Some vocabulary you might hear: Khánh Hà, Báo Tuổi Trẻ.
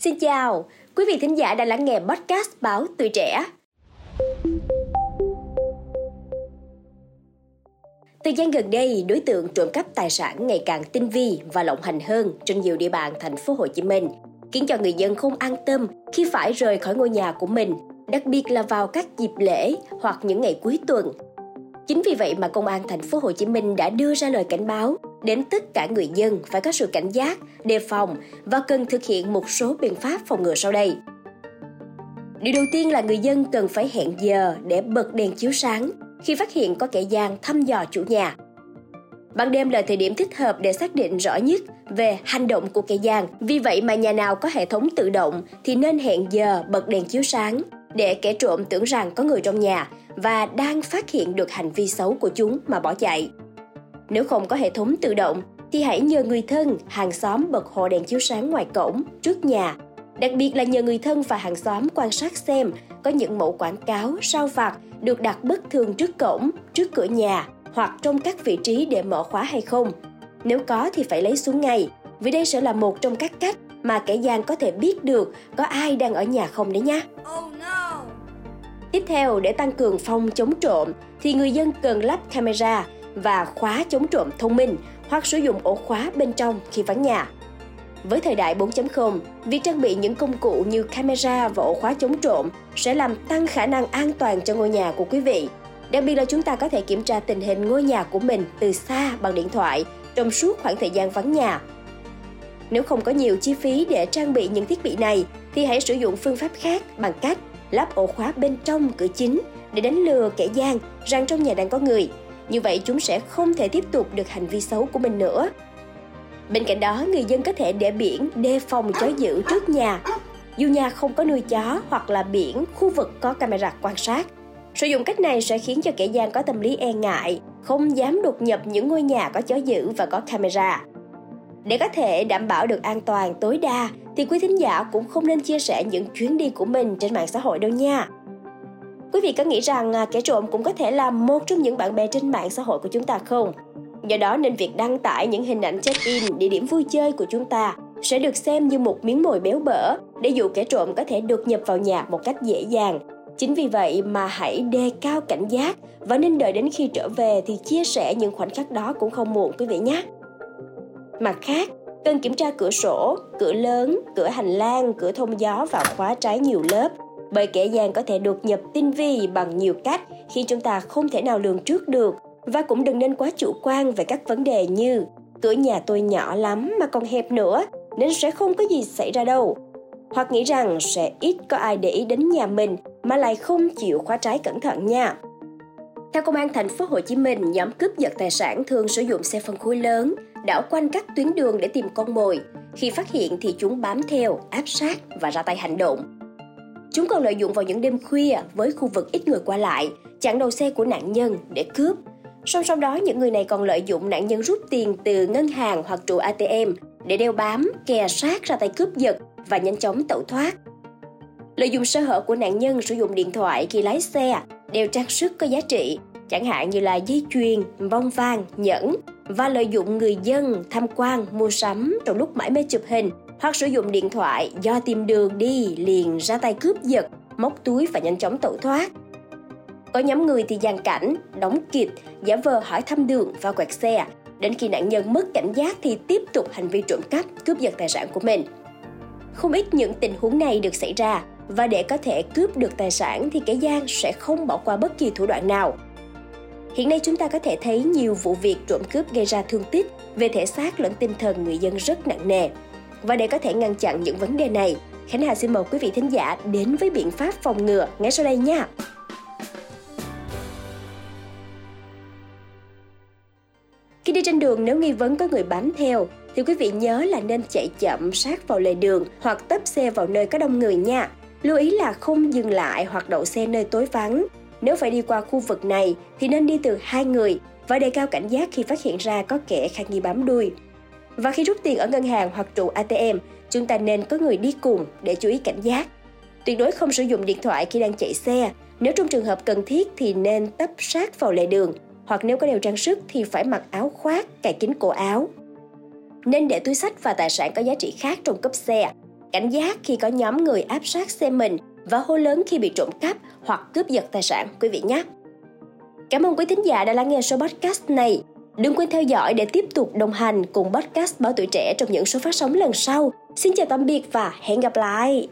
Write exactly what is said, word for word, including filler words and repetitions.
Xin chào, quý vị thính giả đã lắng nghe podcast Báo Tuổi Trẻ. Thời gian gần đây, đối tượng trộm cắp tài sản ngày càng tinh vi và lộng hành hơn trên nhiều địa bàn thành phố Hồ Chí Minh, khiến cho người dân không an tâm khi phải rời khỏi ngôi nhà của mình, đặc biệt là vào các dịp lễ hoặc những ngày cuối tuần. Chính vì vậy mà Công an thành phố Hồ Chí Minh đã đưa ra lời cảnh báo đến tất cả người dân phải có sự cảnh giác, đề phòng và cần thực hiện một số biện pháp phòng ngừa sau đây. Điều đầu tiên là người dân cần phải hẹn giờ để bật đèn chiếu sáng khi phát hiện có kẻ gian thăm dò chủ nhà. Ban đêm là thời điểm thích hợp để xác định rõ nhất về hành động của kẻ gian. Vì vậy mà nhà nào có hệ thống tự động thì nên hẹn giờ bật đèn chiếu sáng để kẻ trộm tưởng rằng có người trong nhà và đang phát hiện được hành vi xấu của chúng mà bỏ chạy. Nếu không có hệ thống tự động thì hãy nhờ người thân, hàng xóm bật hộ đèn chiếu sáng ngoài cổng, trước nhà. Đặc biệt là nhờ người thân và hàng xóm quan sát xem có những mẫu quảng cáo, sao vặt được đặt bất thường trước cổng, trước cửa nhà hoặc trong các vị trí để mở khóa hay không. Nếu có thì phải lấy xuống ngay, vì đây sẽ là một trong các cách mà kẻ gian có thể biết được có ai đang ở nhà không đấy nhé. Oh no. Tiếp theo, để tăng cường phòng chống trộm thì người dân cần lắp camera và khóa chống trộm thông minh hoặc sử dụng ổ khóa bên trong khi vắng nhà. Với thời đại bốn chấm không, việc trang bị những công cụ như camera và ổ khóa chống trộm sẽ làm tăng khả năng an toàn cho ngôi nhà của quý vị. Đặc biệt là chúng ta có thể kiểm tra tình hình ngôi nhà của mình từ xa bằng điện thoại trong suốt khoảng thời gian vắng nhà. Nếu không có nhiều chi phí để trang bị những thiết bị này thì hãy sử dụng phương pháp khác bằng cách lắp ổ khóa bên trong cửa chính để đánh lừa kẻ gian rằng trong nhà đang có người. Như vậy chúng sẽ không thể tiếp tục được hành vi xấu của mình nữa. Bên cạnh đó, người dân có thể để biển đề phòng chó dữ trước nhà, dù nhà không có nuôi chó hoặc là biển khu vực có camera quan sát. Sử dụng cách này sẽ khiến cho kẻ gian có tâm lý e ngại, không dám đột nhập những ngôi nhà có chó dữ và có camera. Để có thể đảm bảo được an toàn tối đa thì quý thính giả cũng không nên chia sẻ những chuyến đi của mình trên mạng xã hội đâu nha. Quý vị có nghĩ rằng kẻ trộm cũng có thể là một trong những bạn bè trên mạng xã hội của chúng ta không? Do đó nên việc đăng tải những hình ảnh check-in, địa điểm vui chơi của chúng ta sẽ được xem như một miếng mồi béo bở để dụ kẻ trộm có thể đột nhập vào nhà một cách dễ dàng. Chính vì vậy mà hãy đề cao cảnh giác và nên đợi đến khi trở về thì chia sẻ những khoảnh khắc đó cũng không muộn quý vị nhé. Mặt khác, cần kiểm tra cửa sổ, cửa lớn, cửa hành lang, cửa thông gió và khóa trái nhiều lớp, bởi kẻ gian có thể đột nhập tinh vi bằng nhiều cách khi chúng ta không thể nào lường trước được. Và cũng đừng nên quá chủ quan về các vấn đề như cửa nhà tôi nhỏ lắm mà còn hẹp nữa nên sẽ không có gì xảy ra đâu. Hoặc nghĩ rằng sẽ ít có ai để ý đến nhà mình mà lại không chịu khóa trái cẩn thận nha. Theo Công an thành phố Hồ Chí Minh, nhóm cướp giật tài sản thường sử dụng xe phân khối lớn đảo quanh các tuyến đường để tìm con mồi. Khi phát hiện thì chúng bám theo, áp sát và ra tay hành động. Chúng còn lợi dụng vào những đêm khuya với khu vực ít người qua lại, chặn đầu xe của nạn nhân để cướp. Song song đó, những người này còn lợi dụng nạn nhân rút tiền từ ngân hàng hoặc trụ a tê em để đeo bám, kè sát ra tay cướp giật và nhanh chóng tẩu thoát. Lợi dụng sơ hở của nạn nhân, sử dụng điện thoại khi lái xe, đeo trang sức có giá trị, chẳng hạn như là dây chuyền, vòng vàng, nhẫn, và lợi dụng người dân tham quan, mua sắm trong lúc mải mê chụp hình hoặc sử dụng điện thoại do tìm đường đi liền ra tay cướp giật, móc túi và nhanh chóng tẩu thoát. Có nhóm người thì dàn cảnh, đóng kịch, giả vờ hỏi thăm đường và quẹt xe. Đến khi nạn nhân mất cảnh giác thì tiếp tục hành vi trộm cắp, cướp giật tài sản của mình. Không ít những tình huống này được xảy ra, và để có thể cướp được tài sản thì kẻ gian sẽ không bỏ qua bất kỳ thủ đoạn nào. Hiện nay chúng ta có thể thấy nhiều vụ việc trộm cướp gây ra thương tích về thể xác lẫn tinh thần người dân rất nặng nề. Và để có thể ngăn chặn những vấn đề này, Khánh Hà xin mời quý vị thính giả đến với biện pháp phòng ngừa ngay sau đây nha. Khi đi trên đường, nếu nghi vấn có người bám theo thì quý vị nhớ là nên chạy chậm sát vào lề đường hoặc tấp xe vào nơi có đông người nha. Lưu ý là không dừng lại hoặc đậu xe nơi tối vắng. Nếu phải đi qua khu vực này thì nên đi từ hai người và đề cao cảnh giác khi phát hiện ra có kẻ khả nghi bám đuôi. Và khi rút tiền ở ngân hàng hoặc trụ a tê em, chúng ta nên có người đi cùng để chú ý cảnh giác. Tuyệt đối không sử dụng điện thoại khi đang chạy xe. Nếu trong trường hợp cần thiết thì nên tấp sát vào lề đường, hoặc nếu có đeo trang sức thì phải mặc áo khoác, cài kín cổ áo. Nên để túi xách và tài sản có giá trị khác trong cốp xe. cảnh giác khi có nhóm người áp sát xe mình và hô lớn khi bị trộm cắp hoặc cướp giật tài sản, quý vị nhé. Cảm ơn quý thính giả đã lắng nghe số podcast này. Đừng quên theo dõi để tiếp tục đồng hành cùng podcast Báo Tuổi Trẻ trong những số phát sóng lần sau. Xin chào tạm biệt và hẹn gặp lại!